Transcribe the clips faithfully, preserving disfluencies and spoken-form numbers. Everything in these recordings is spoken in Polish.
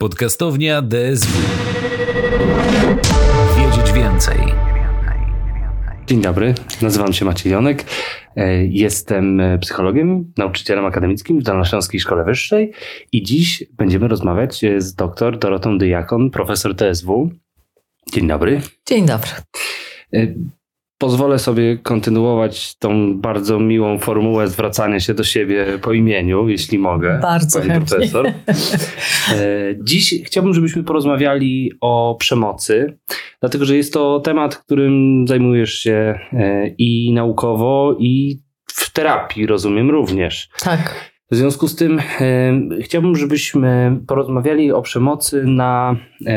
Podcastownia D S W. Wiedzieć więcej. Dzień dobry, nazywam się Maciej Jonek. Jestem psychologiem, nauczycielem akademickim w Dolnośląskiej Szkole Wyższej i dziś będziemy rozmawiać z dr Dorotą Dyjakon, profesor D S W. Dzień dobry. Dzień dobry. Pozwolę sobie kontynuować tą bardzo miłą formułę zwracania się do siebie po imieniu, jeśli mogę. Bardzo pani chętnie. Profesor. Dziś chciałbym, żebyśmy porozmawiali o przemocy, dlatego że jest to temat, którym zajmujesz się i naukowo, i w terapii, rozumiem, również. Tak. W związku z tym e, chciałbym, żebyśmy porozmawiali o przemocy na e,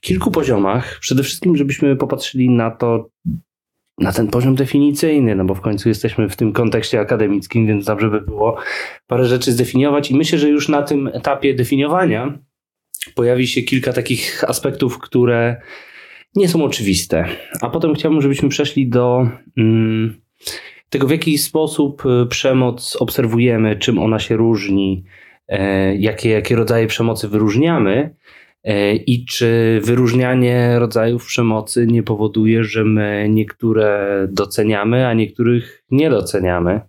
kilku poziomach. Przede wszystkim, żebyśmy popatrzyli na to, na ten poziom definicyjny, no bo w końcu jesteśmy w tym kontekście akademickim, więc dobrze by było parę rzeczy zdefiniować i myślę, że już na tym etapie definiowania pojawi się kilka takich aspektów, które nie są oczywiste. A potem chciałbym, żebyśmy przeszli do Mm, tego, w jaki sposób przemoc obserwujemy, czym ona się różni, jakie, jakie rodzaje przemocy wyróżniamy i czy wyróżnianie rodzajów przemocy nie powoduje, że my niektóre doceniamy, a niektórych nie doceniamy.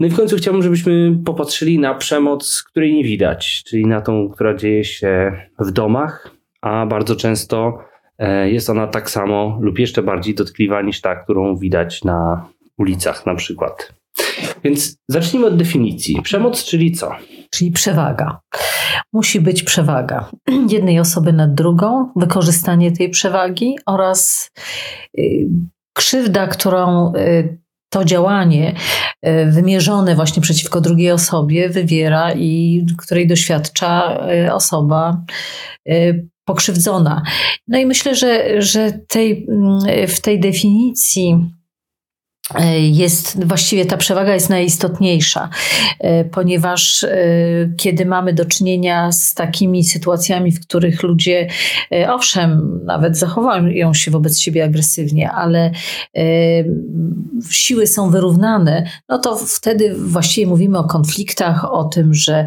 No i w końcu chciałbym, żebyśmy popatrzyli na przemoc, której nie widać, czyli na tą, która dzieje się w domach, a bardzo często jest ona tak samo lub jeszcze bardziej dotkliwa niż ta, którą widać na ulicach na przykład. Więc zacznijmy od definicji. Przemoc, czyli co? Czyli przewaga. Musi być przewaga jednej osoby nad drugą, wykorzystanie tej przewagi oraz y, krzywda, którą y, to działanie y, wymierzone właśnie przeciwko drugiej osobie wywiera i której doświadcza y, osoba y, pokrzywdzona. No i myślę, że, że tej, y, w tej definicji jest, właściwie ta przewaga jest najistotniejsza, ponieważ kiedy mamy do czynienia z takimi sytuacjami, w których ludzie, owszem, nawet zachowują się wobec siebie agresywnie, ale siły są wyrównane, no to wtedy właściwie mówimy o konfliktach, o tym, że,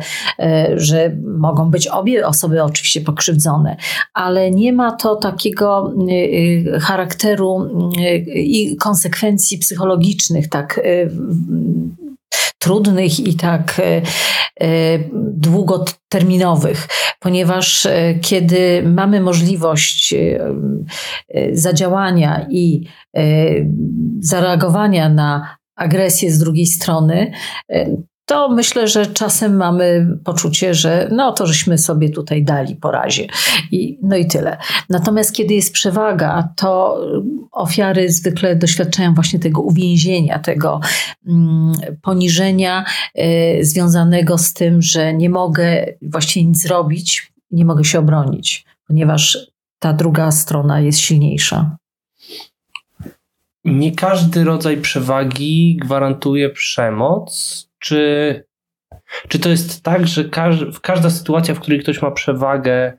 że mogą być obie osoby oczywiście pokrzywdzone, ale nie ma to takiego charakteru i konsekwencji psychologicznych, logicznych, tak y, trudnych i tak y, y, długoterminowych, ponieważ y, kiedy mamy możliwość y, y, zadziałania i y, zareagowania na agresję z drugiej strony, y, to myślę, że czasem mamy poczucie, że no to żeśmy sobie tutaj dali po razie. I, no i tyle. Natomiast kiedy jest przewaga, to ofiary zwykle doświadczają właśnie tego uwięzienia, tego mm, poniżenia y, związanego z tym, że nie mogę właściwie nic zrobić, nie mogę się obronić, ponieważ ta druga strona jest silniejsza. Nie każdy rodzaj przewagi gwarantuje przemoc. Czy, czy to jest tak, że każ, każda sytuacja, w której ktoś ma przewagę,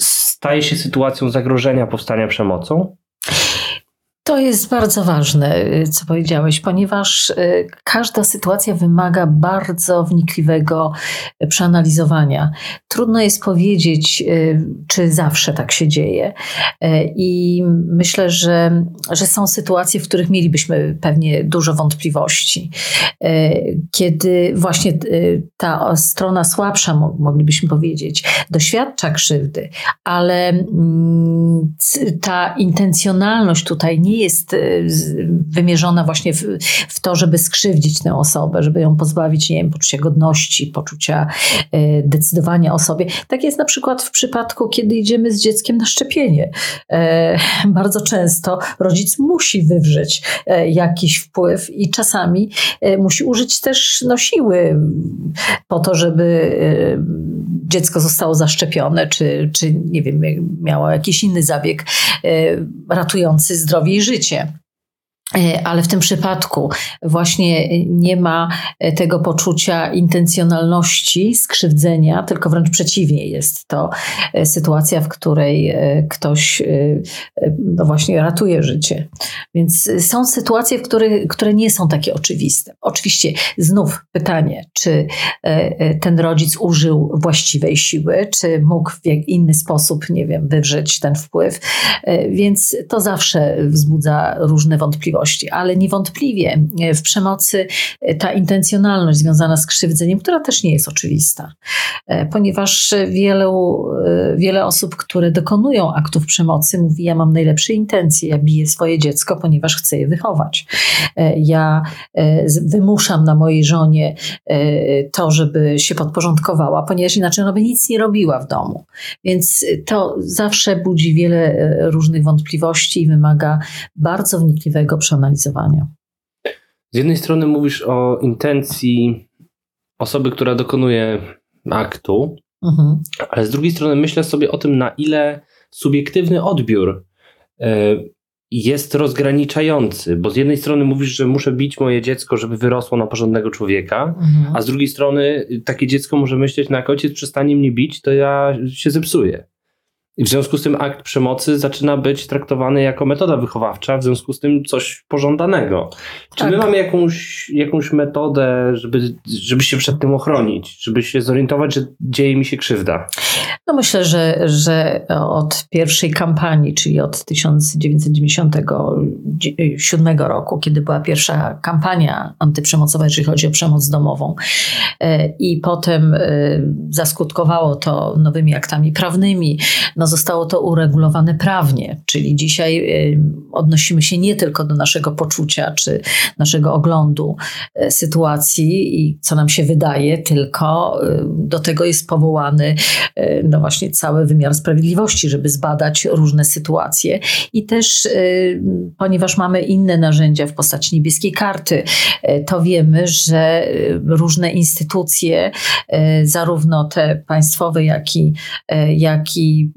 staje się sytuacją zagrożenia powstania przemocą? To jest bardzo ważne, co powiedziałeś, ponieważ każda sytuacja wymaga bardzo wnikliwego przeanalizowania. Trudno jest powiedzieć, czy zawsze tak się dzieje. I myślę, że, że są sytuacje, w których mielibyśmy pewnie dużo wątpliwości. Kiedy właśnie ta strona słabsza, moglibyśmy powiedzieć, doświadcza krzywdy, ale ta intencjonalność tutaj nie jest wymierzona właśnie w, w to, żeby skrzywdzić tę osobę, żeby ją pozbawić, nie wiem, poczucia godności, poczucia y, decydowania o sobie. Tak jest na przykład w przypadku, kiedy idziemy z dzieckiem na szczepienie. E, bardzo często rodzic musi wywrzeć e, jakiś wpływ i czasami e, musi użyć też no, siły po to, żeby e, dziecko zostało zaszczepione, czy, czy nie wiem, miało jakiś inny zabieg e, ratujący zdrowie i życie. Ale w tym przypadku właśnie nie ma tego poczucia intencjonalności, skrzywdzenia, tylko wręcz przeciwnie, jest to sytuacja, w której ktoś no właśnie ratuje życie. Więc są sytuacje, w których, które nie są takie oczywiste. Oczywiście znów pytanie, czy ten rodzic użył właściwej siły, czy mógł w inny sposób, nie wiem, wywrzeć ten wpływ. Więc to zawsze wzbudza różne wątpliwości. Ale niewątpliwie w przemocy ta intencjonalność związana z krzywdzeniem, która też nie jest oczywista, ponieważ wielu, wiele osób, które dokonują aktów przemocy, mówi: ja mam najlepsze intencje, ja biję swoje dziecko, ponieważ chcę je wychować. Ja wymuszam na mojej żonie to, żeby się podporządkowała, ponieważ inaczej ona by nic nie robiła w domu. Więc to zawsze budzi wiele różnych wątpliwości i wymaga bardzo wnikliwego przeanalizowania. Z jednej strony mówisz o intencji osoby, która dokonuje aktu, mhm. ale z drugiej strony myślę sobie o tym, na ile subiektywny odbiór y, jest rozgraniczający, bo z jednej strony mówisz, że muszę bić moje dziecko, żeby wyrosło na porządnego człowieka, mhm. a z drugiej strony takie dziecko może myśleć: na ojciec przestanie mnie bić, to ja się zepsuję. I w związku z tym akt przemocy zaczyna być traktowany jako metoda wychowawcza, w związku z tym coś pożądanego. Czy tak. my mamy jakąś, jakąś metodę, żeby, żeby się przed tym ochronić, żeby się zorientować, że dzieje mi się krzywda? No myślę, że, że od pierwszej kampanii, czyli od tysiąc dziewięćset dziewięćdziesiątego siódmego roku, kiedy była pierwsza kampania antyprzemocowa, jeżeli chodzi o przemoc domową, i potem zaskutkowało to nowymi aktami prawnymi, no zostało to uregulowane prawnie, czyli dzisiaj odnosimy się nie tylko do naszego poczucia czy naszego oglądu sytuacji i co nam się wydaje, tylko do tego jest powołany no właśnie cały wymiar sprawiedliwości, żeby zbadać różne sytuacje. I też ponieważ mamy inne narzędzia w postaci niebieskiej karty, to wiemy, że różne instytucje, zarówno te państwowe, jak i, jak i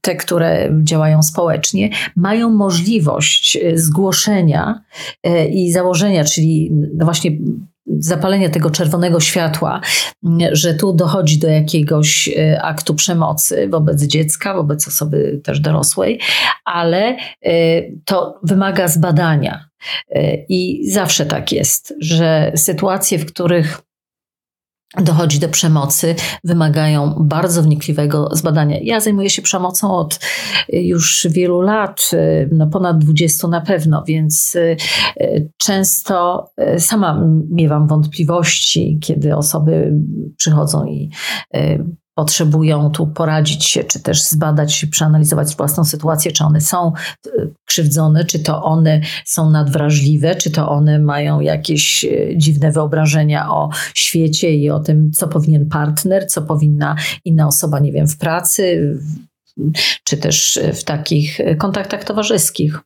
te, które działają społecznie, mają możliwość zgłoszenia i założenia, czyli właśnie zapalenia tego czerwonego światła, że tu dochodzi do jakiegoś aktu przemocy wobec dziecka, wobec osoby też dorosłej, ale to wymaga zbadania. I zawsze tak jest, że sytuacje, w których dochodzi do przemocy, wymagają bardzo wnikliwego zbadania. Ja zajmuję się przemocą od już wielu lat, no ponad dwudziestu na pewno, więc często sama miewam wątpliwości, kiedy osoby przychodzą i potrzebują tu poradzić się, czy też zbadać, przeanalizować własną sytuację, czy one są krzywdzone, czy to one są nadwrażliwe, czy to one mają jakieś dziwne wyobrażenia o świecie i o tym, co powinien partner, co powinna inna osoba, nie wiem, w pracy, czy też w takich kontaktach towarzyskich.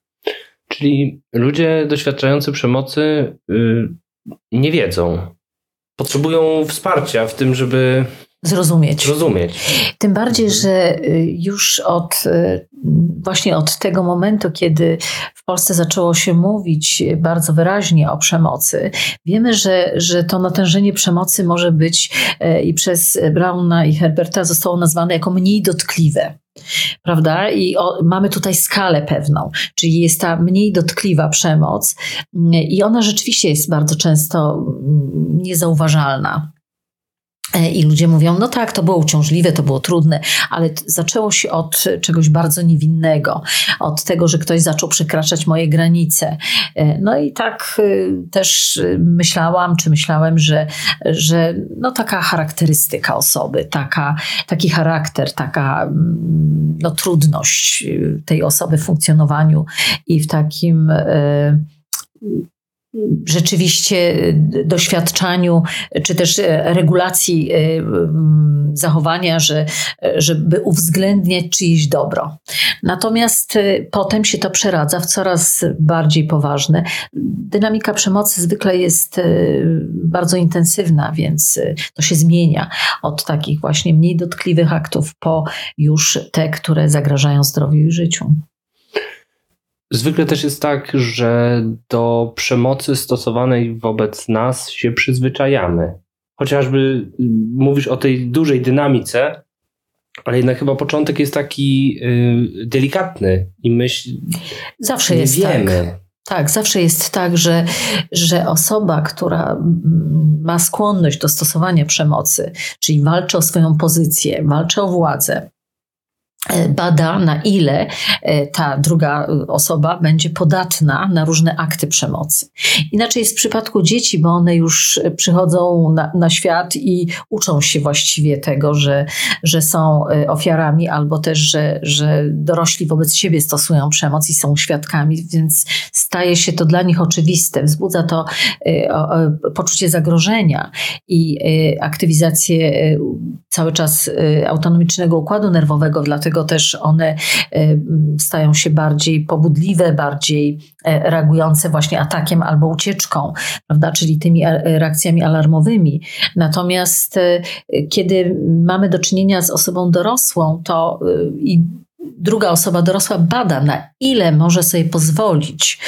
Czyli ludzie doświadczający przemocy yy, nie wiedzą. Potrzebują wsparcia w tym, żeby Zrozumieć. Zrozumieć. Tym bardziej, że już od właśnie od tego momentu, kiedy w Polsce zaczęło się mówić bardzo wyraźnie o przemocy, wiemy, że, że to natężenie przemocy może być i przez Brauna i Herberta zostało nazwane jako mniej dotkliwe. Prawda? I o, mamy tutaj skalę pewną, czyli jest ta mniej dotkliwa przemoc i ona rzeczywiście jest bardzo często niezauważalna. I ludzie mówią: no tak, to było uciążliwe, to było trudne, ale zaczęło się od czegoś bardzo niewinnego, od tego, że ktoś zaczął przekraczać moje granice. No i tak też myślałam, czy myślałem, że, że no taka charakterystyka osoby, taka, taki charakter, taka no trudność tej osoby w funkcjonowaniu i w takim y, rzeczywiście doświadczaniu, czy też regulacji zachowania, że, żeby uwzględniać czyjeś dobro. Natomiast potem się to przeradza w coraz bardziej poważne. Dynamika przemocy zwykle jest bardzo intensywna, więc to się zmienia od takich właśnie mniej dotkliwych aktów po już te, które zagrażają zdrowiu i życiu. Zwykle też jest tak, że do przemocy stosowanej wobec nas się przyzwyczajamy. Chociażby mówisz o tej dużej dynamice, ale jednak chyba początek jest taki y, delikatny i myśl... Zawsze jest wiemy. Tak. Tak, zawsze jest tak, że, że osoba, która ma skłonność do stosowania przemocy, czyli walczy o swoją pozycję, walczy o władzę, bada, na ile ta druga osoba będzie podatna na różne akty przemocy. Inaczej jest w przypadku dzieci, bo one już przychodzą na, na świat i uczą się właściwie tego, że, że są ofiarami, albo też, że, że dorośli wobec siebie stosują przemoc i są świadkami, więc staje się to dla nich oczywiste. Wzbudza to poczucie zagrożenia i aktywizację cały czas autonomicznego układu nerwowego, dlatego też one stają się bardziej pobudliwe, bardziej reagujące właśnie atakiem albo ucieczką, prawda? Czyli tymi reakcjami alarmowymi. Natomiast kiedy mamy do czynienia z osobą dorosłą, to i druga osoba dorosła bada, na ile może sobie pozwolić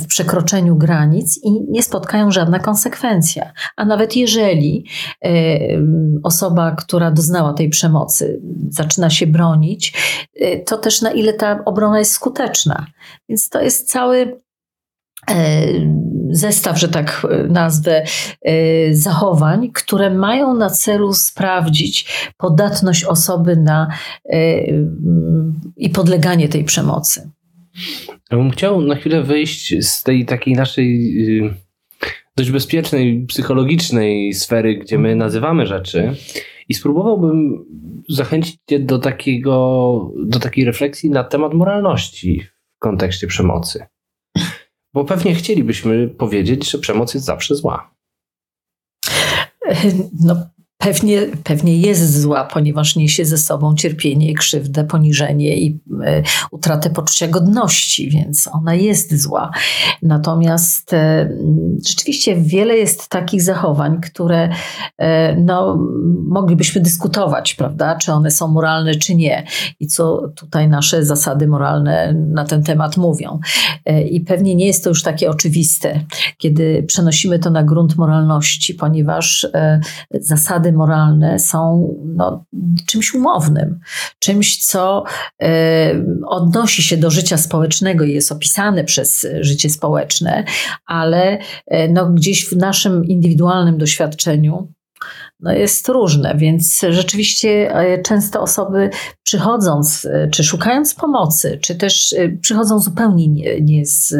w przekroczeniu granic i nie spotkają żadna konsekwencja. A nawet jeżeli osoba, która doznała tej przemocy, zaczyna się bronić, to też na ile ta obrona jest skuteczna. Więc to jest cały zestaw, że tak nazwę, zachowań, które mają na celu sprawdzić podatność osoby na i podleganie tej przemocy. Ja bym chciał na chwilę wyjść z tej takiej naszej dość bezpiecznej, psychologicznej sfery, gdzie my nazywamy rzeczy, i spróbowałbym zachęcić cię do takiego, do takiej refleksji na temat moralności w kontekście przemocy. Bo pewnie chcielibyśmy powiedzieć, że przemoc jest zawsze zła. No pewnie, pewnie jest zła, ponieważ niesie ze sobą cierpienie, krzywdę, poniżenie i y, utratę poczucia godności, więc ona jest zła. Natomiast y, rzeczywiście wiele jest takich zachowań, które y, no, moglibyśmy dyskutować, prawda, czy one są moralne, czy nie. I co tutaj nasze zasady moralne na ten temat mówią. Y, I pewnie nie jest to już takie oczywiste, kiedy przenosimy to na grunt moralności, ponieważ y, zasady moralne są no, czymś umownym, czymś, co y, odnosi się do życia społecznego i jest opisane przez życie społeczne, ale y, no, gdzieś w naszym indywidualnym doświadczeniu no, jest różne, więc rzeczywiście y, często osoby przychodząc, y, czy szukając pomocy, czy też y, przychodzą zupełnie nie, nie z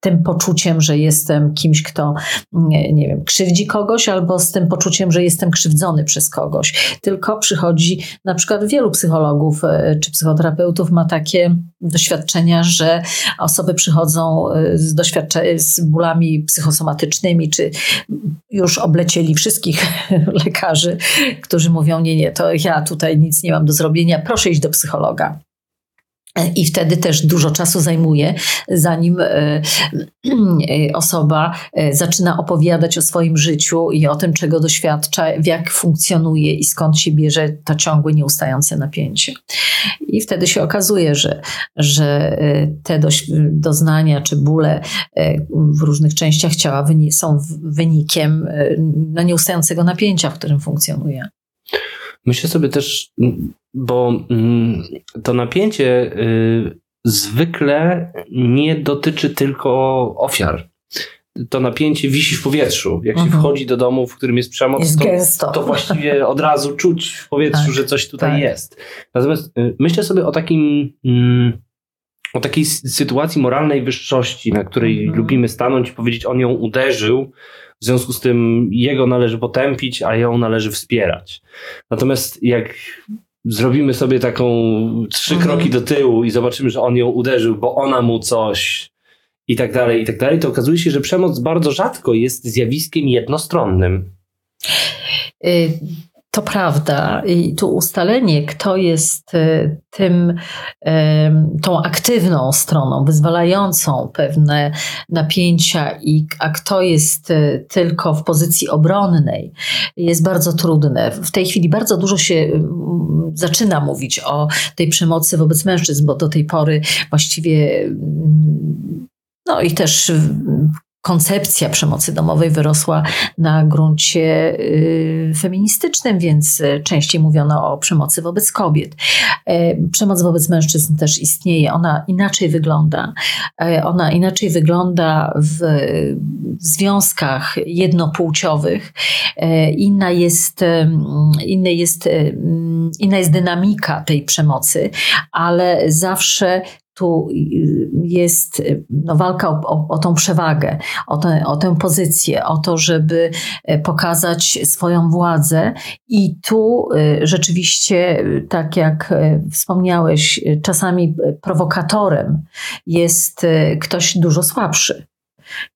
tym poczuciem, że jestem kimś, kto, nie, nie wiem, krzywdzi kogoś, albo z tym poczuciem, że jestem krzywdzony przez kogoś. Tylko przychodzi, na przykład wielu psychologów czy psychoterapeutów ma takie doświadczenia, że osoby przychodzą z, doświadcze- z bólami psychosomatycznymi, czy już oblecieli wszystkich lekarzy, którzy mówią, nie, nie, to ja tutaj nic nie mam do zrobienia, proszę iść do psychologa. I wtedy też dużo czasu zajmuje, zanim osoba zaczyna opowiadać o swoim życiu i o tym, czego doświadcza, jak funkcjonuje i skąd się bierze to ciągłe, nieustające napięcie. I wtedy się okazuje, że, że te doznania czy bóle w różnych częściach ciała są wynikiem nieustającego napięcia, w którym funkcjonuje. Myślę sobie też, bo to napięcie zwykle nie dotyczy tylko ofiar. To napięcie wisi w powietrzu. Jak się wchodzi do domu, w którym jest przemoc, jest to, gęsto. To właściwie od razu czuć w powietrzu, tak, że coś tutaj tak jest. Natomiast myślę sobie o takim, o takiej sytuacji moralnej wyższości, na której mhm. lubimy stanąć i powiedzieć, on ją uderzył, w związku z tym jego należy potępić, a ją należy wspierać. Natomiast jak zrobimy sobie taką trzy kroki do tyłu i zobaczymy, że on ją uderzył, bo ona mu coś i tak dalej, i tak dalej, to okazuje się, że przemoc bardzo rzadko jest zjawiskiem jednostronnym. Y- To prawda i tu ustalenie, kto jest tym, tą aktywną stroną, wyzwalającą pewne napięcia, i, a kto jest tylko w pozycji obronnej, jest bardzo trudne. W tej chwili bardzo dużo się zaczyna mówić o tej przemocy wobec mężczyzn, bo do tej pory właściwie no i też koncepcja przemocy domowej wyrosła na gruncie y, feministycznym, więc częściej mówiono o przemocy wobec kobiet. Y, przemoc wobec mężczyzn też istnieje, ona inaczej wygląda. Y, ona inaczej wygląda w, w związkach jednopłciowych. Y, inna jest, y, inna jest, y, inna jest dynamika tej przemocy, ale zawsze tu jest no, walka o, o, o tą przewagę, o, te, o tę pozycję, o to, żeby pokazać swoją władzę. I tu rzeczywiście, tak jak wspomniałeś, czasami prowokatorem jest ktoś dużo słabszy.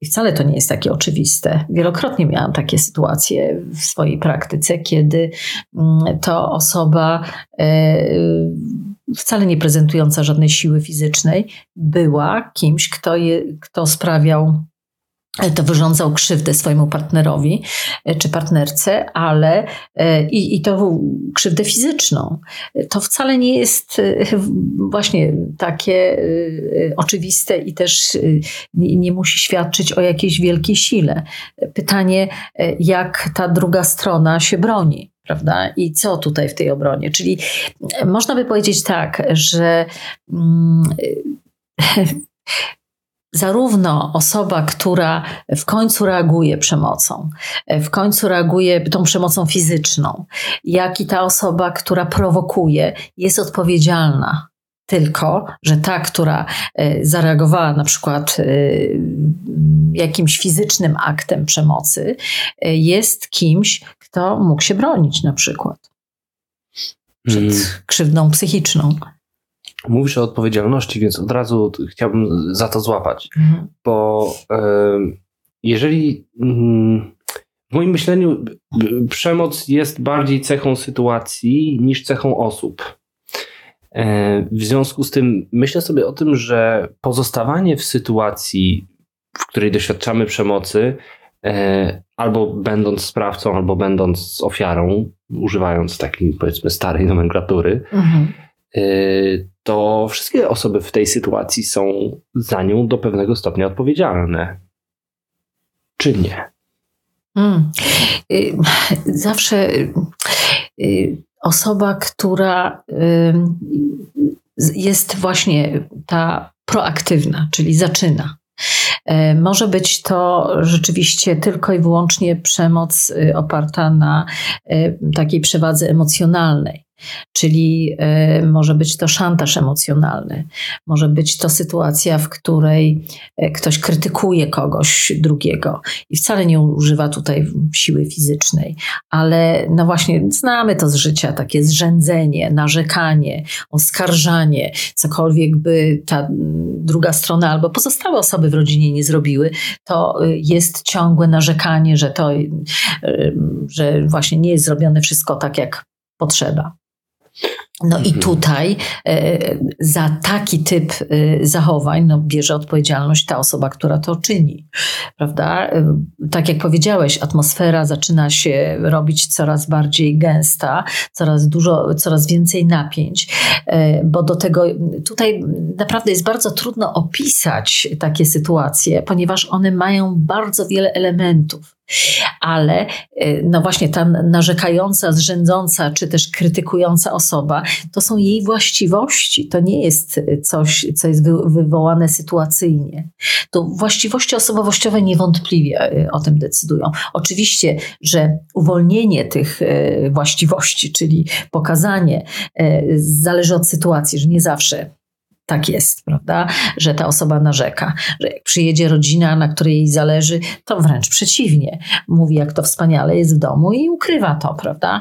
I wcale to nie jest takie oczywiste. Wielokrotnie miałam takie sytuacje w swojej praktyce, kiedy to osoba wcale nie prezentująca żadnej siły fizycznej była kimś, kto, je, kto sprawiał, to wyrządzał krzywdę swojemu partnerowi czy partnerce, ale i, i to krzywdę fizyczną. To wcale nie jest właśnie takie oczywiste i też nie, nie musi świadczyć o jakiejś wielkiej sile. Pytanie, jak ta druga strona się broni, prawda? I co tutaj w tej obronie? Czyli można by powiedzieć tak, że mm, zarówno osoba, która w końcu reaguje przemocą, w końcu reaguje tą przemocą fizyczną, jak i ta osoba, która prowokuje, jest odpowiedzialna. Tylko że ta, która zareagowała na przykład jakimś fizycznym aktem przemocy, jest kimś, kto mógł się bronić na przykład przed hmm. krzywdą psychiczną. Mówisz o odpowiedzialności, więc od razu chciałbym za to złapać, mhm. bo jeżeli w moim myśleniu przemoc jest bardziej cechą sytuacji niż cechą osób. W związku z tym myślę sobie o tym, że pozostawanie w sytuacji, w której doświadczamy przemocy, albo będąc sprawcą, albo będąc ofiarą, używając takiej, powiedzmy, starej nomenklatury, mhm. to wszystkie osoby w tej sytuacji są za nią do pewnego stopnia odpowiedzialne. Czy nie? Mm. Zawsze osoba, która jest właśnie ta proaktywna, czyli zaczyna. Może być to rzeczywiście tylko i wyłącznie przemoc oparta na takiej przewadze emocjonalnej. Czyli y, może być to szantaż emocjonalny, może być to sytuacja, w której ktoś krytykuje kogoś drugiego i wcale nie używa tutaj siły fizycznej, ale no właśnie znamy to z życia, takie zrzędzenie, narzekanie, oskarżanie, cokolwiek by ta druga strona albo pozostałe osoby w rodzinie nie zrobiły, to jest ciągłe narzekanie, że to, y, że właśnie nie jest zrobione wszystko tak, jak potrzeba. No i tutaj y, za taki typ y, zachowań no, bierze odpowiedzialność ta osoba, która to czyni, prawda? Y, tak jak powiedziałeś, atmosfera zaczyna się robić coraz bardziej gęsta, coraz dużo, coraz więcej napięć, y, bo do tego tutaj naprawdę jest bardzo trudno opisać takie sytuacje, ponieważ one mają bardzo wiele elementów. Ale no właśnie ta narzekająca, zrzędząca czy też krytykująca osoba, to są jej właściwości. To nie jest coś, co jest wywołane sytuacyjnie. To właściwości osobowościowe niewątpliwie o tym decydują. Oczywiście, że uwolnienie tych właściwości, czyli pokazanie, zależy od sytuacji, że nie zawsze tak jest, prawda, że ta osoba narzeka, że jak przyjedzie rodzina, na której jej zależy, to wręcz przeciwnie. Mówi, jak to wspaniale jest w domu i ukrywa to, prawda.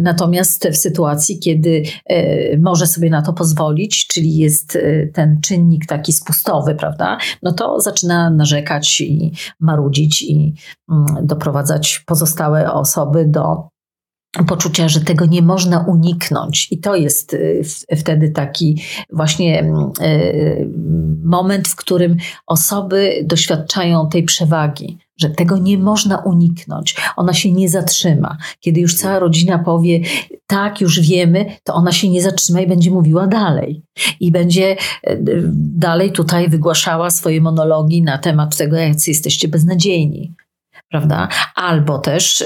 Natomiast w sytuacji, kiedy y, może sobie na to pozwolić, czyli jest y, ten czynnik taki spustowy, prawda, no to zaczyna narzekać i marudzić i y, doprowadzać pozostałe osoby do poczucia, że tego nie można uniknąć. I to jest wtedy taki właśnie moment, w którym osoby doświadczają tej przewagi, że tego nie można uniknąć, ona się nie zatrzyma. Kiedy już cała rodzina powie, tak, już wiemy, to ona się nie zatrzyma i będzie mówiła dalej. I będzie dalej tutaj wygłaszała swoje monologi na temat tego, jak jesteście beznadziejni. Prawda? Albo też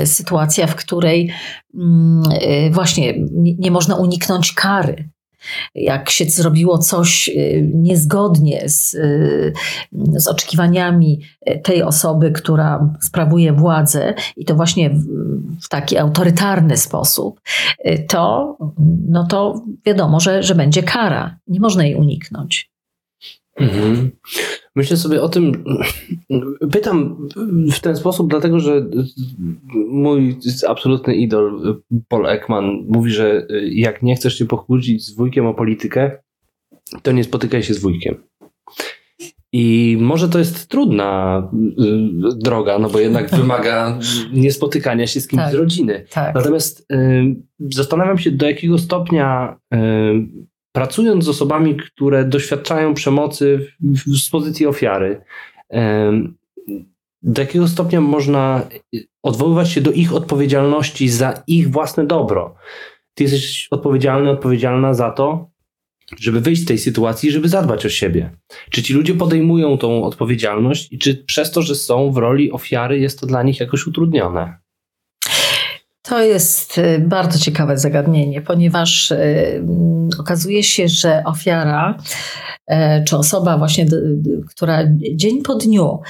y, sytuacja, w której y, właśnie nie, nie można uniknąć kary. Jak się zrobiło coś niezgodnie z, z oczekiwaniami tej osoby, która sprawuje władzę, i to właśnie w, w taki autorytarny sposób, to, no to wiadomo, że, że będzie kara. Nie można jej uniknąć. Mhm. Myślę sobie o tym, pytam w ten sposób, dlatego że mój absolutny idol Paul Ekman mówi, że jak nie chcesz się pokłócić z wujkiem o politykę, to nie spotykaj się z wujkiem. I może to jest trudna droga, no bo jednak wymaga niespotykania się z kimś tak, z rodziny. Tak. Natomiast y, zastanawiam się, do jakiego stopnia y, pracując z osobami, które doświadczają przemocy z pozycji ofiary, do jakiego stopnia można odwoływać się do ich odpowiedzialności za ich własne dobro. Ty jesteś odpowiedzialny, odpowiedzialna za to, żeby wyjść z tej sytuacji, żeby zadbać o siebie. Czy ci ludzie podejmują tą odpowiedzialność i czy przez to, że są w roli ofiary, jest to dla nich jakoś utrudnione? To jest bardzo ciekawe zagadnienie, ponieważ y, okazuje się, że ofiara, y, czy osoba właśnie, d, d, która dzień po dniu,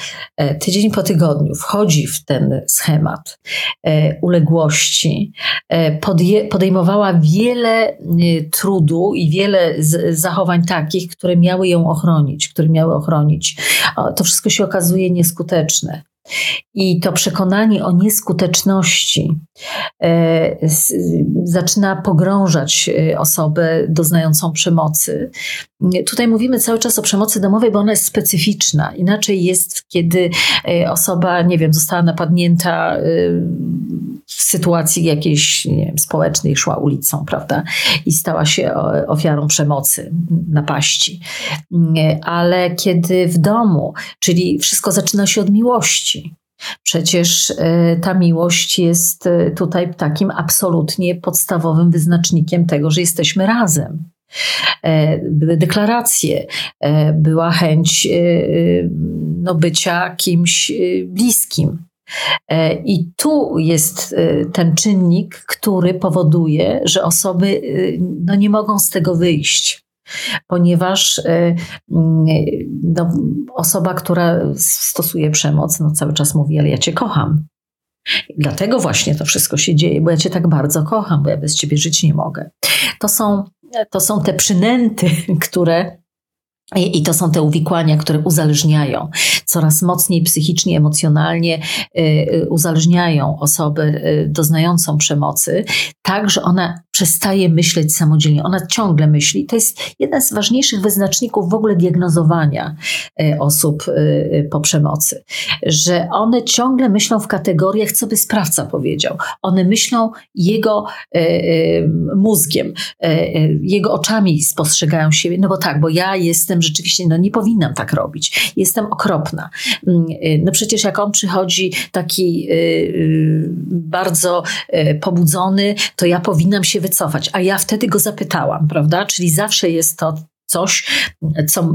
y, tydzień po tygodniu wchodzi w ten schemat y, uległości, y, podje, podejmowała wiele y, trudu i wiele z, zachowań takich, które miały ją ochronić, które miały ochronić. O, to wszystko się okazuje nieskuteczne. I to przekonanie o nieskuteczności e, z, zaczyna pogrążać osobę doznającą przemocy. Tutaj mówimy cały czas o przemocy domowej, bo ona jest specyficzna. Inaczej jest, kiedy osoba, nie wiem, została napadnięta e, w sytuacji jakiejś, nie wiem, społecznej, szła ulicą, prawda? I stała się ofiarą przemocy, napaści. Ale kiedy w domu, czyli wszystko zaczyna się od miłości. Przecież ta miłość jest tutaj takim absolutnie podstawowym wyznacznikiem tego, że jesteśmy razem. Były deklaracje, była chęć no, bycia kimś bliskim. I tu jest ten czynnik, który powoduje, że osoby no, nie mogą z tego wyjść, ponieważ no, osoba, która stosuje przemoc, no, cały czas mówi, ale ja cię kocham. Dlatego właśnie to wszystko się dzieje, bo ja cię tak bardzo kocham, bo ja bez ciebie żyć nie mogę. To są, to są te przynęty, które... I to są te uwikłania, które uzależniają, coraz mocniej psychicznie, emocjonalnie uzależniają osobę doznającą przemocy, tak, że ona przestaje myśleć samodzielnie, ona ciągle myśli. To jest jeden z ważniejszych wyznaczników w ogóle diagnozowania osób po przemocy, że one ciągle myślą w kategoriach, co by sprawca powiedział. One myślą jego mózgiem, jego oczami spostrzegają siebie, no bo tak, bo ja jestem rzeczywiście, no nie powinnam tak robić. Jestem okropna. No przecież jak on przychodzi taki bardzo pobudzony, to ja powinnam się wycofać. A ja wtedy go zapytałam, prawda? Czyli zawsze jest to coś, co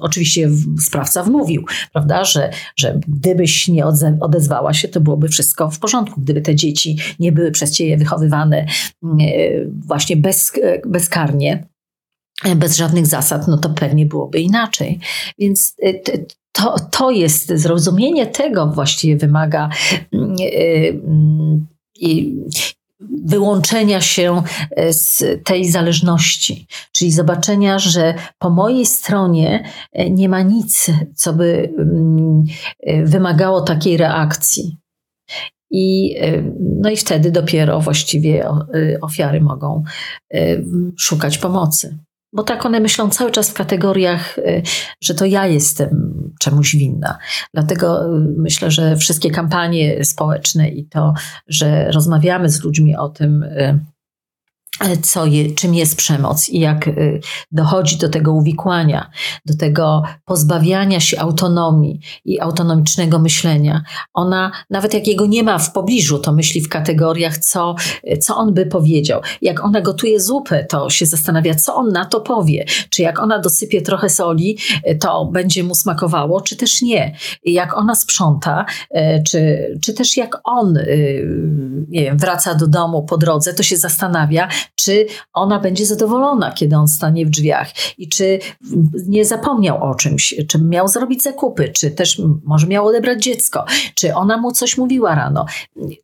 oczywiście sprawca wmówił, prawda, że, że gdybyś nie odezwała się, to byłoby wszystko w porządku. Gdyby te dzieci nie były przez ciebie wychowywane właśnie bez, bezkarnie, bez żadnych zasad, no to pewnie byłoby inaczej. Więc to, to jest, zrozumienie tego właściwie wymaga yy, yy, wyłączenia się z tej zależności. Czyli zobaczenia, że po mojej stronie nie ma nic, co by yy, wymagało takiej reakcji. I, no i wtedy dopiero właściwie ofiary mogą yy, szukać pomocy. Bo tak one myślą cały czas w kategoriach, że to ja jestem czemuś winna. Dlatego myślę, że wszystkie kampanie społeczne i to, że rozmawiamy z ludźmi o tym, co je, czym jest przemoc i jak dochodzi do tego uwikłania, do tego pozbawiania się autonomii i autonomicznego myślenia. Ona, nawet jak jego nie ma w pobliżu, to myśli w kategoriach, co, co on by powiedział. Jak ona gotuje zupę, to się zastanawia, co on na to powie. Czy jak ona dosypie trochę soli, to będzie mu smakowało, czy też nie. Jak ona sprząta, czy, czy też jak on, nie wiem, wraca do domu po drodze, to się zastanawia, czy ona będzie zadowolona, kiedy on stanie w drzwiach i czy nie zapomniał o czymś, czy miał zrobić zakupy, czy też może miał odebrać dziecko, czy ona mu coś mówiła rano.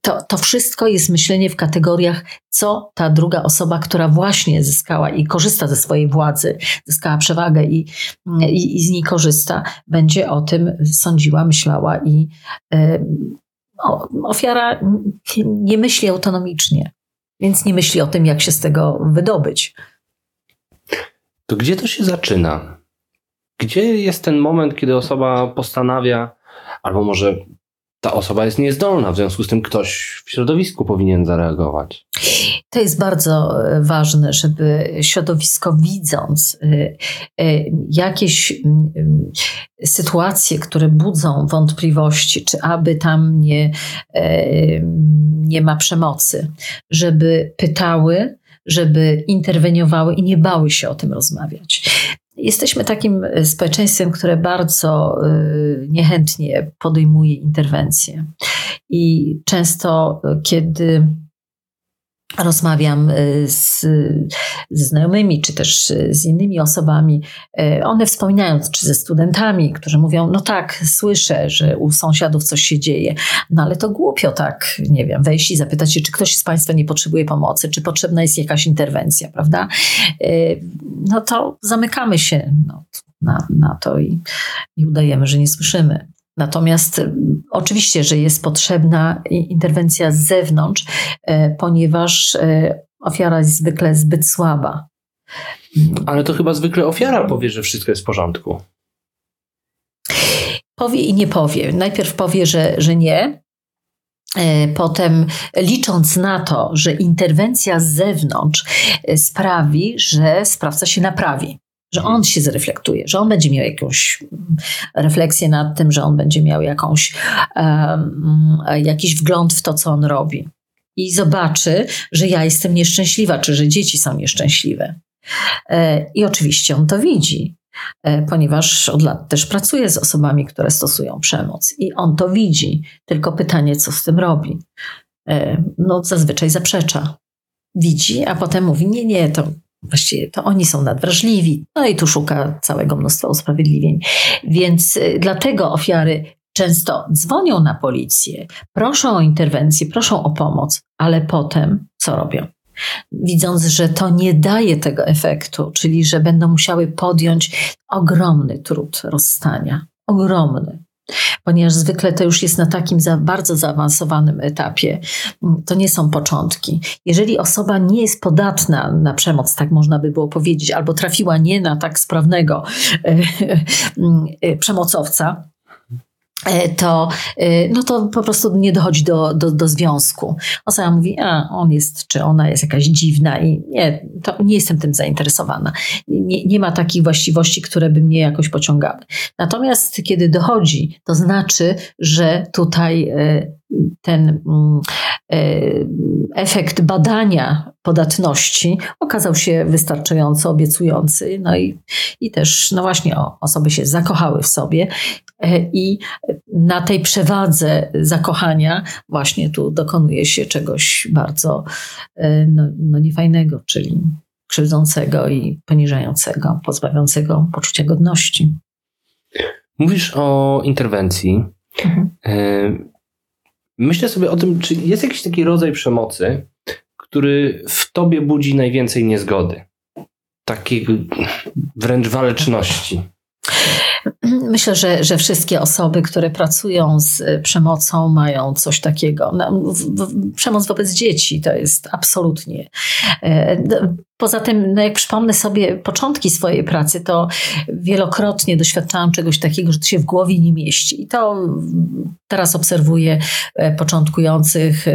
To, to wszystko jest myślenie w kategoriach, co ta druga osoba, która właśnie zyskała i korzysta ze swojej władzy, zyskała przewagę i, i, i z niej korzysta, będzie o tym sądziła, myślała i y, o, ofiara nie myśli autonomicznie. Więc nie myśli o tym, jak się z tego wydobyć. To gdzie to się zaczyna? Gdzie jest ten moment, kiedy osoba postanawia, albo może ta osoba jest niezdolna, w związku z tym ktoś w środowisku powinien zareagować? To jest bardzo ważne, żeby środowisko, widząc jakieś sytuacje, które budzą wątpliwości, czy aby tam nie, nie ma przemocy, żeby pytały, żeby interweniowały i nie bały się o tym rozmawiać. Jesteśmy takim społeczeństwem, które bardzo niechętnie podejmuje interwencje. I często, kiedy rozmawiam z, ze znajomymi, czy też z innymi osobami, one wspominają, czy ze studentami, którzy mówią, no tak, słyszę, że u sąsiadów coś się dzieje, no ale to głupio tak, nie wiem, wejść i zapytać się, czy ktoś z Państwa nie potrzebuje pomocy, czy potrzebna jest jakaś interwencja, prawda? No to zamykamy się no, na, na to i, i udajemy, że nie słyszymy. Natomiast oczywiście, że jest potrzebna interwencja z zewnątrz, ponieważ ofiara jest zwykle zbyt słaba. Ale to chyba zwykle ofiara powie, że wszystko jest w porządku. Powie i nie powie. Najpierw powie, że, że nie. Potem, licząc na to, że interwencja z zewnątrz sprawi, że sprawca się naprawi. Że on się zreflektuje, że on będzie miał jakąś refleksję nad tym, że on będzie miał jakąś, um, jakiś wgląd w to, co on robi. I zobaczy, że ja jestem nieszczęśliwa, czy że dzieci są nieszczęśliwe. E, I oczywiście on to widzi, e, ponieważ od lat też pracuje z osobami, które stosują przemoc. I on to widzi, tylko pytanie, co z tym robi. E, no zazwyczaj zaprzecza. Widzi, a potem mówi, nie, nie, to... Właściwie to oni są nadwrażliwi. No i tu szuka całego mnóstwa usprawiedliwień. Więc dlatego ofiary często dzwonią na policję, proszą o interwencję, proszą o pomoc, ale potem co robią? Widząc, że to nie daje tego efektu, czyli że będą musiały podjąć ogromny trud rozstania. Ogromny. Ponieważ zwykle to już jest na takim za bardzo zaawansowanym etapie. To nie są początki. Jeżeli osoba nie jest podatna na przemoc, tak można by było powiedzieć, albo trafiła nie na tak sprawnego przemocowca, to, no to po prostu nie dochodzi do, do, do związku. Osoba mówi, a on jest, czy ona jest jakaś dziwna i nie, to nie jestem tym zainteresowana. Nie, nie ma takich właściwości, które by mnie jakoś pociągały. Natomiast kiedy dochodzi, to znaczy, że tutaj ten efekt badania podatności okazał się wystarczająco obiecujący. No i, i też, no właśnie, osoby się zakochały w sobie i na tej przewadze zakochania właśnie tu dokonuje się czegoś bardzo no, no niefajnego, czyli krzywdzącego i poniżającego, pozbawiającego poczucia godności. Mówisz o interwencji. Mhm. Myślę sobie o tym, czy jest jakiś taki rodzaj przemocy, który w tobie budzi najwięcej niezgody, takiej wręcz waleczności. Myślę, że, że wszystkie osoby, które pracują z przemocą, mają coś takiego. No, w, w, przemoc wobec dzieci to jest absolutnie. E, Poza tym, no jak przypomnę sobie początki swojej pracy, to wielokrotnie doświadczałam czegoś takiego, że to się w głowie nie mieści. I to teraz obserwuję początkujących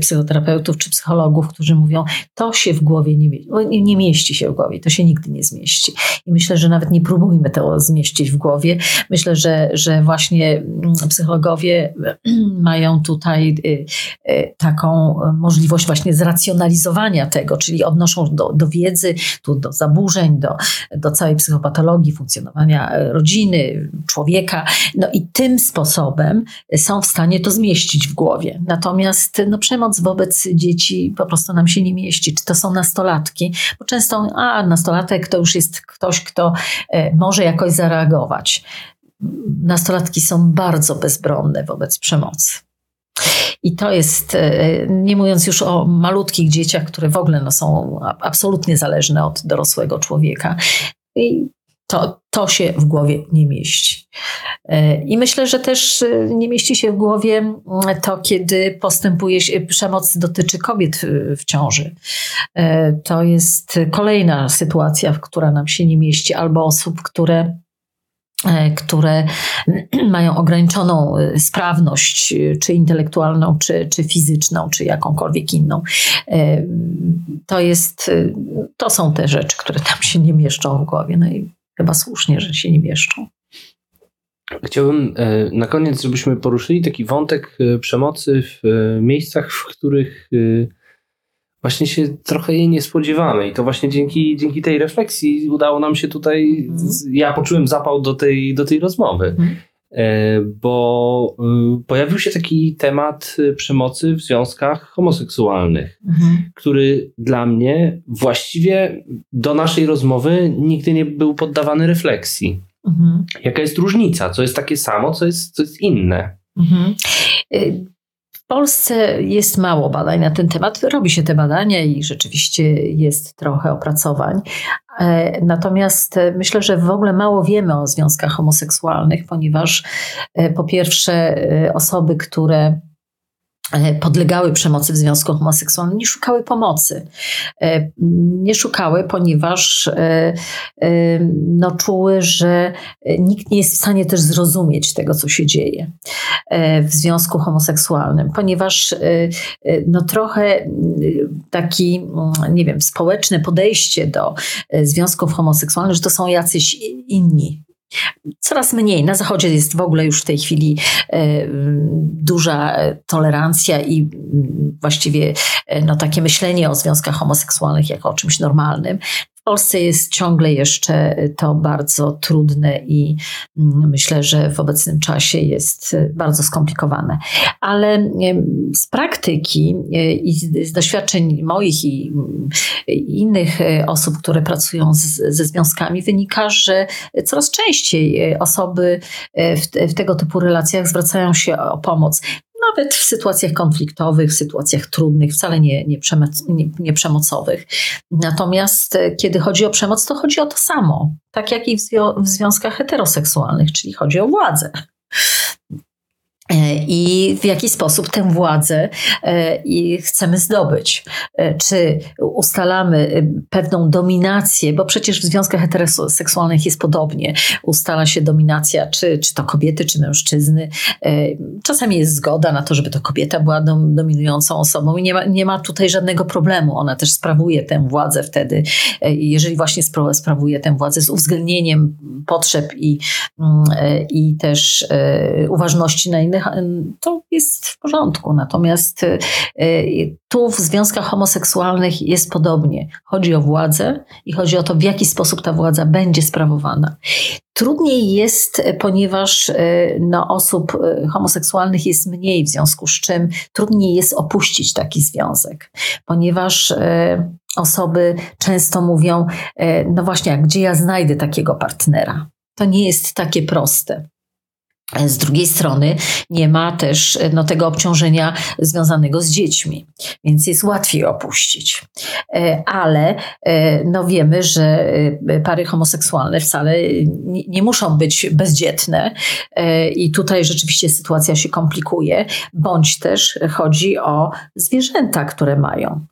psychoterapeutów czy psychologów, którzy mówią, to się w głowie nie mieści. Nie mieści się w głowie, to się nigdy nie zmieści. I myślę, że nawet nie próbujmy tego zmieścić w głowie. Myślę, że, że właśnie psychologowie mają tutaj taką możliwość właśnie zracjonalizowania tego, czyli odnoszą do, do wiedzy, tu do zaburzeń, do, do całej psychopatologii, funkcjonowania rodziny, człowieka. No i tym sposobem są w stanie to zmieścić w głowie. Natomiast no, przemoc wobec dzieci po prostu nam się nie mieści. Czy to są nastolatki? Bo często, a nastolatek to już jest ktoś, kto może jakoś zareagować. Nastolatki są bardzo bezbronne wobec przemocy. I to jest, nie mówiąc już o malutkich dzieciach, które w ogóle no, są absolutnie zależne od dorosłego człowieka. I to, to się w głowie nie mieści. I myślę, że też nie mieści się w głowie to, kiedy postępuje się, przemoc dotyczy kobiet w ciąży. To jest kolejna sytuacja, która nam się nie mieści, albo osób, które... które mają ograniczoną sprawność, czy intelektualną, czy, czy fizyczną, czy jakąkolwiek inną. To jest, to są te rzeczy, które tam się nie mieszczą w głowie. No i chyba słusznie, że się nie mieszczą. Chciałbym na koniec, żebyśmy poruszyli taki wątek przemocy w miejscach, w których właśnie się trochę jej nie spodziewamy i to właśnie dzięki, dzięki tej refleksji udało nam się tutaj, ja poczułem zapał do tej, do tej rozmowy, bo pojawił się taki temat przemocy w związkach homoseksualnych, mhm. który dla mnie właściwie do naszej rozmowy nigdy nie był poddawany refleksji. Mhm. Jaka jest różnica? Co jest takie samo, co jest, co jest inne? Mhm. W Polsce jest mało badań na ten temat. Robi się te badania i rzeczywiście jest trochę opracowań. Natomiast myślę, że w ogóle mało wiemy o związkach homoseksualnych, ponieważ po pierwsze osoby, które podlegały przemocy w związku homoseksualnym, nie szukały pomocy. Nie szukały, ponieważ no, czuły, że nikt nie jest w stanie też zrozumieć tego, co się dzieje w związku homoseksualnym, ponieważ no, trochę taki, nie wiem, społeczne podejście do związków homoseksualnych, że to są jacyś inni. Coraz mniej. Na Zachodzie jest w ogóle już w tej chwili e, duża tolerancja i właściwie e, no, takie myślenie o związkach homoseksualnych jako o czymś normalnym. W Polsce jest ciągle jeszcze to bardzo trudne i m, myślę, że w obecnym czasie jest bardzo skomplikowane. Ale e, z praktyki e, i z, z doświadczeń moich i, i innych osób, które pracują z, ze związkami, wynika, że coraz częściej osoby w, te, w tego typu relacjach zwracają się o pomoc. Nawet w sytuacjach konfliktowych, w sytuacjach trudnych, wcale nie, nie, przemoc, nie, nie przemocowych. Natomiast kiedy chodzi o przemoc, to chodzi o to samo. Tak jak i w, zwią- w związkach heteroseksualnych, czyli chodzi o władzę. I w jaki sposób tę władzę chcemy zdobyć. Czy ustalamy pewną dominację, bo przecież w związkach heteroseksualnych jest podobnie. Ustala się dominacja, czy, czy to kobiety, czy mężczyzny. Czasami jest zgoda na to, żeby to kobieta była dom, dominującą osobą i nie ma, nie ma tutaj żadnego problemu. Ona też sprawuje tę władzę wtedy, jeżeli właśnie sprawuje tę władzę z uwzględnieniem potrzeb i, i też uważności na inne, to jest w porządku. Natomiast tu w związkach homoseksualnych jest podobnie. Chodzi o władzę i chodzi o to, w jaki sposób ta władza będzie sprawowana. Trudniej jest, ponieważ no, osób homoseksualnych jest mniej, w związku z czym trudniej jest opuścić taki związek, ponieważ osoby często mówią, no właśnie, a gdzie ja znajdę takiego partnera? To nie jest takie proste. Z drugiej strony nie ma też no, tego obciążenia związanego z dziećmi, więc jest łatwiej opuścić. Ale no, wiemy, że pary homoseksualne wcale nie muszą być bezdzietne i tutaj rzeczywiście sytuacja się komplikuje, bądź też chodzi o zwierzęta, które mają.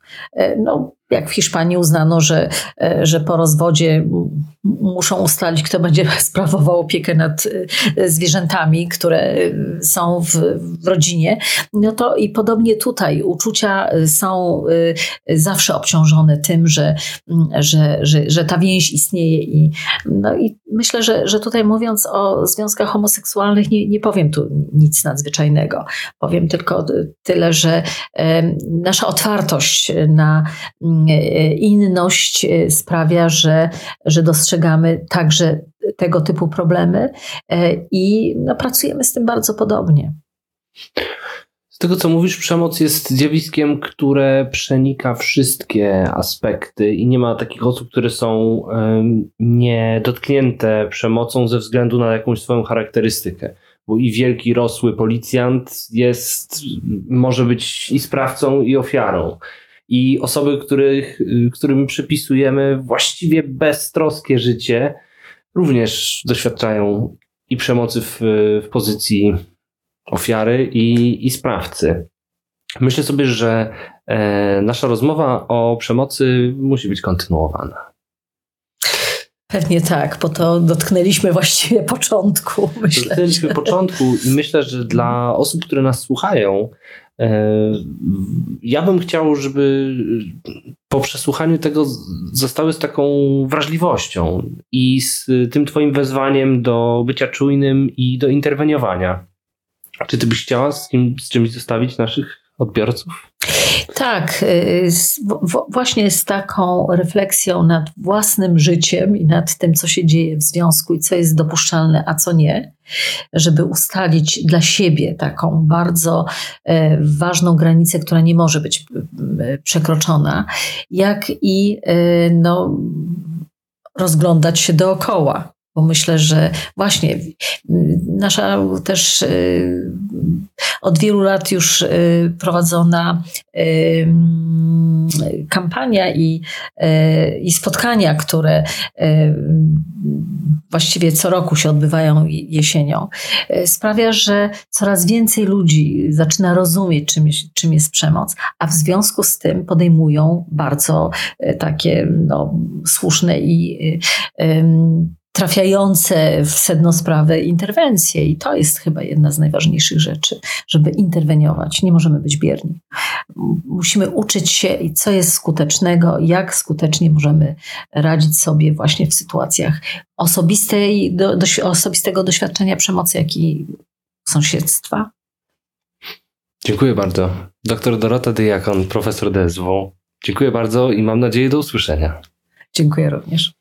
No, jak w Hiszpanii uznano, że, że po rozwodzie muszą ustalić, kto będzie sprawował opiekę nad zwierzętami, które są w, w rodzinie. No to i podobnie tutaj uczucia są zawsze obciążone tym, że, że, że, że ta więź istnieje. I, no i myślę, że, że tutaj mówiąc o związkach homoseksualnych nie, nie powiem tu nic nadzwyczajnego. Powiem tylko tyle, że nasza otwartość na inność sprawia, że, że dostrzegamy także tego typu problemy i no, pracujemy z tym bardzo podobnie. Z tego, co mówisz, przemoc jest zjawiskiem, które przenika wszystkie aspekty i nie ma takich osób, które są um, niedotknięte przemocą ze względu na jakąś swoją charakterystykę. Bo i wielki, rosły policjant jest, może być i sprawcą, i ofiarą. I osoby, których, którym przypisujemy właściwie beztroskie życie, również doświadczają i przemocy w, w pozycji ofiary i, i sprawcy. Myślę sobie, że e, nasza rozmowa o przemocy musi być kontynuowana. Pewnie tak, bo to dotknęliśmy właściwie początku. Myślę, dotknęliśmy że... początku i myślę, że dla osób, które nas słuchają, ja bym chciał, żeby po przesłuchaniu tego zostały z taką wrażliwością i z tym twoim wezwaniem do bycia czujnym i do interweniowania. Czy ty byś chciała z, kim, z czymś zostawić naszych odbiorców? Tak, w- właśnie z taką refleksją nad własnym życiem i nad tym, co się dzieje w związku i co jest dopuszczalne, a co nie, żeby ustalić dla siebie taką bardzo e, ważną granicę, która nie może być e, przekroczona, jak i e, no, rozglądać się dookoła, bo myślę, że właśnie nasza też e, od wielu lat już e, prowadzona e, kampania i, e, i spotkania, które e, właściwie co roku się odbywają jesienią, sprawia, że coraz więcej ludzi zaczyna rozumieć, czym jest, czym jest przemoc, a w związku z tym podejmują bardzo takie no, słuszne i trafiające w sedno sprawy interwencje. I to jest chyba jedna z najważniejszych rzeczy, żeby interweniować. Nie możemy być bierni. Musimy uczyć się, co jest skutecznego, jak skutecznie możemy radzić sobie właśnie w sytuacjach osobistej, do, do, osobistego doświadczenia przemocy, jak i sąsiedztwa. Dziękuję bardzo. Doktor Dorota Dyjakon, profesor D S W. Dziękuję bardzo i mam nadzieję do usłyszenia. Dziękuję również.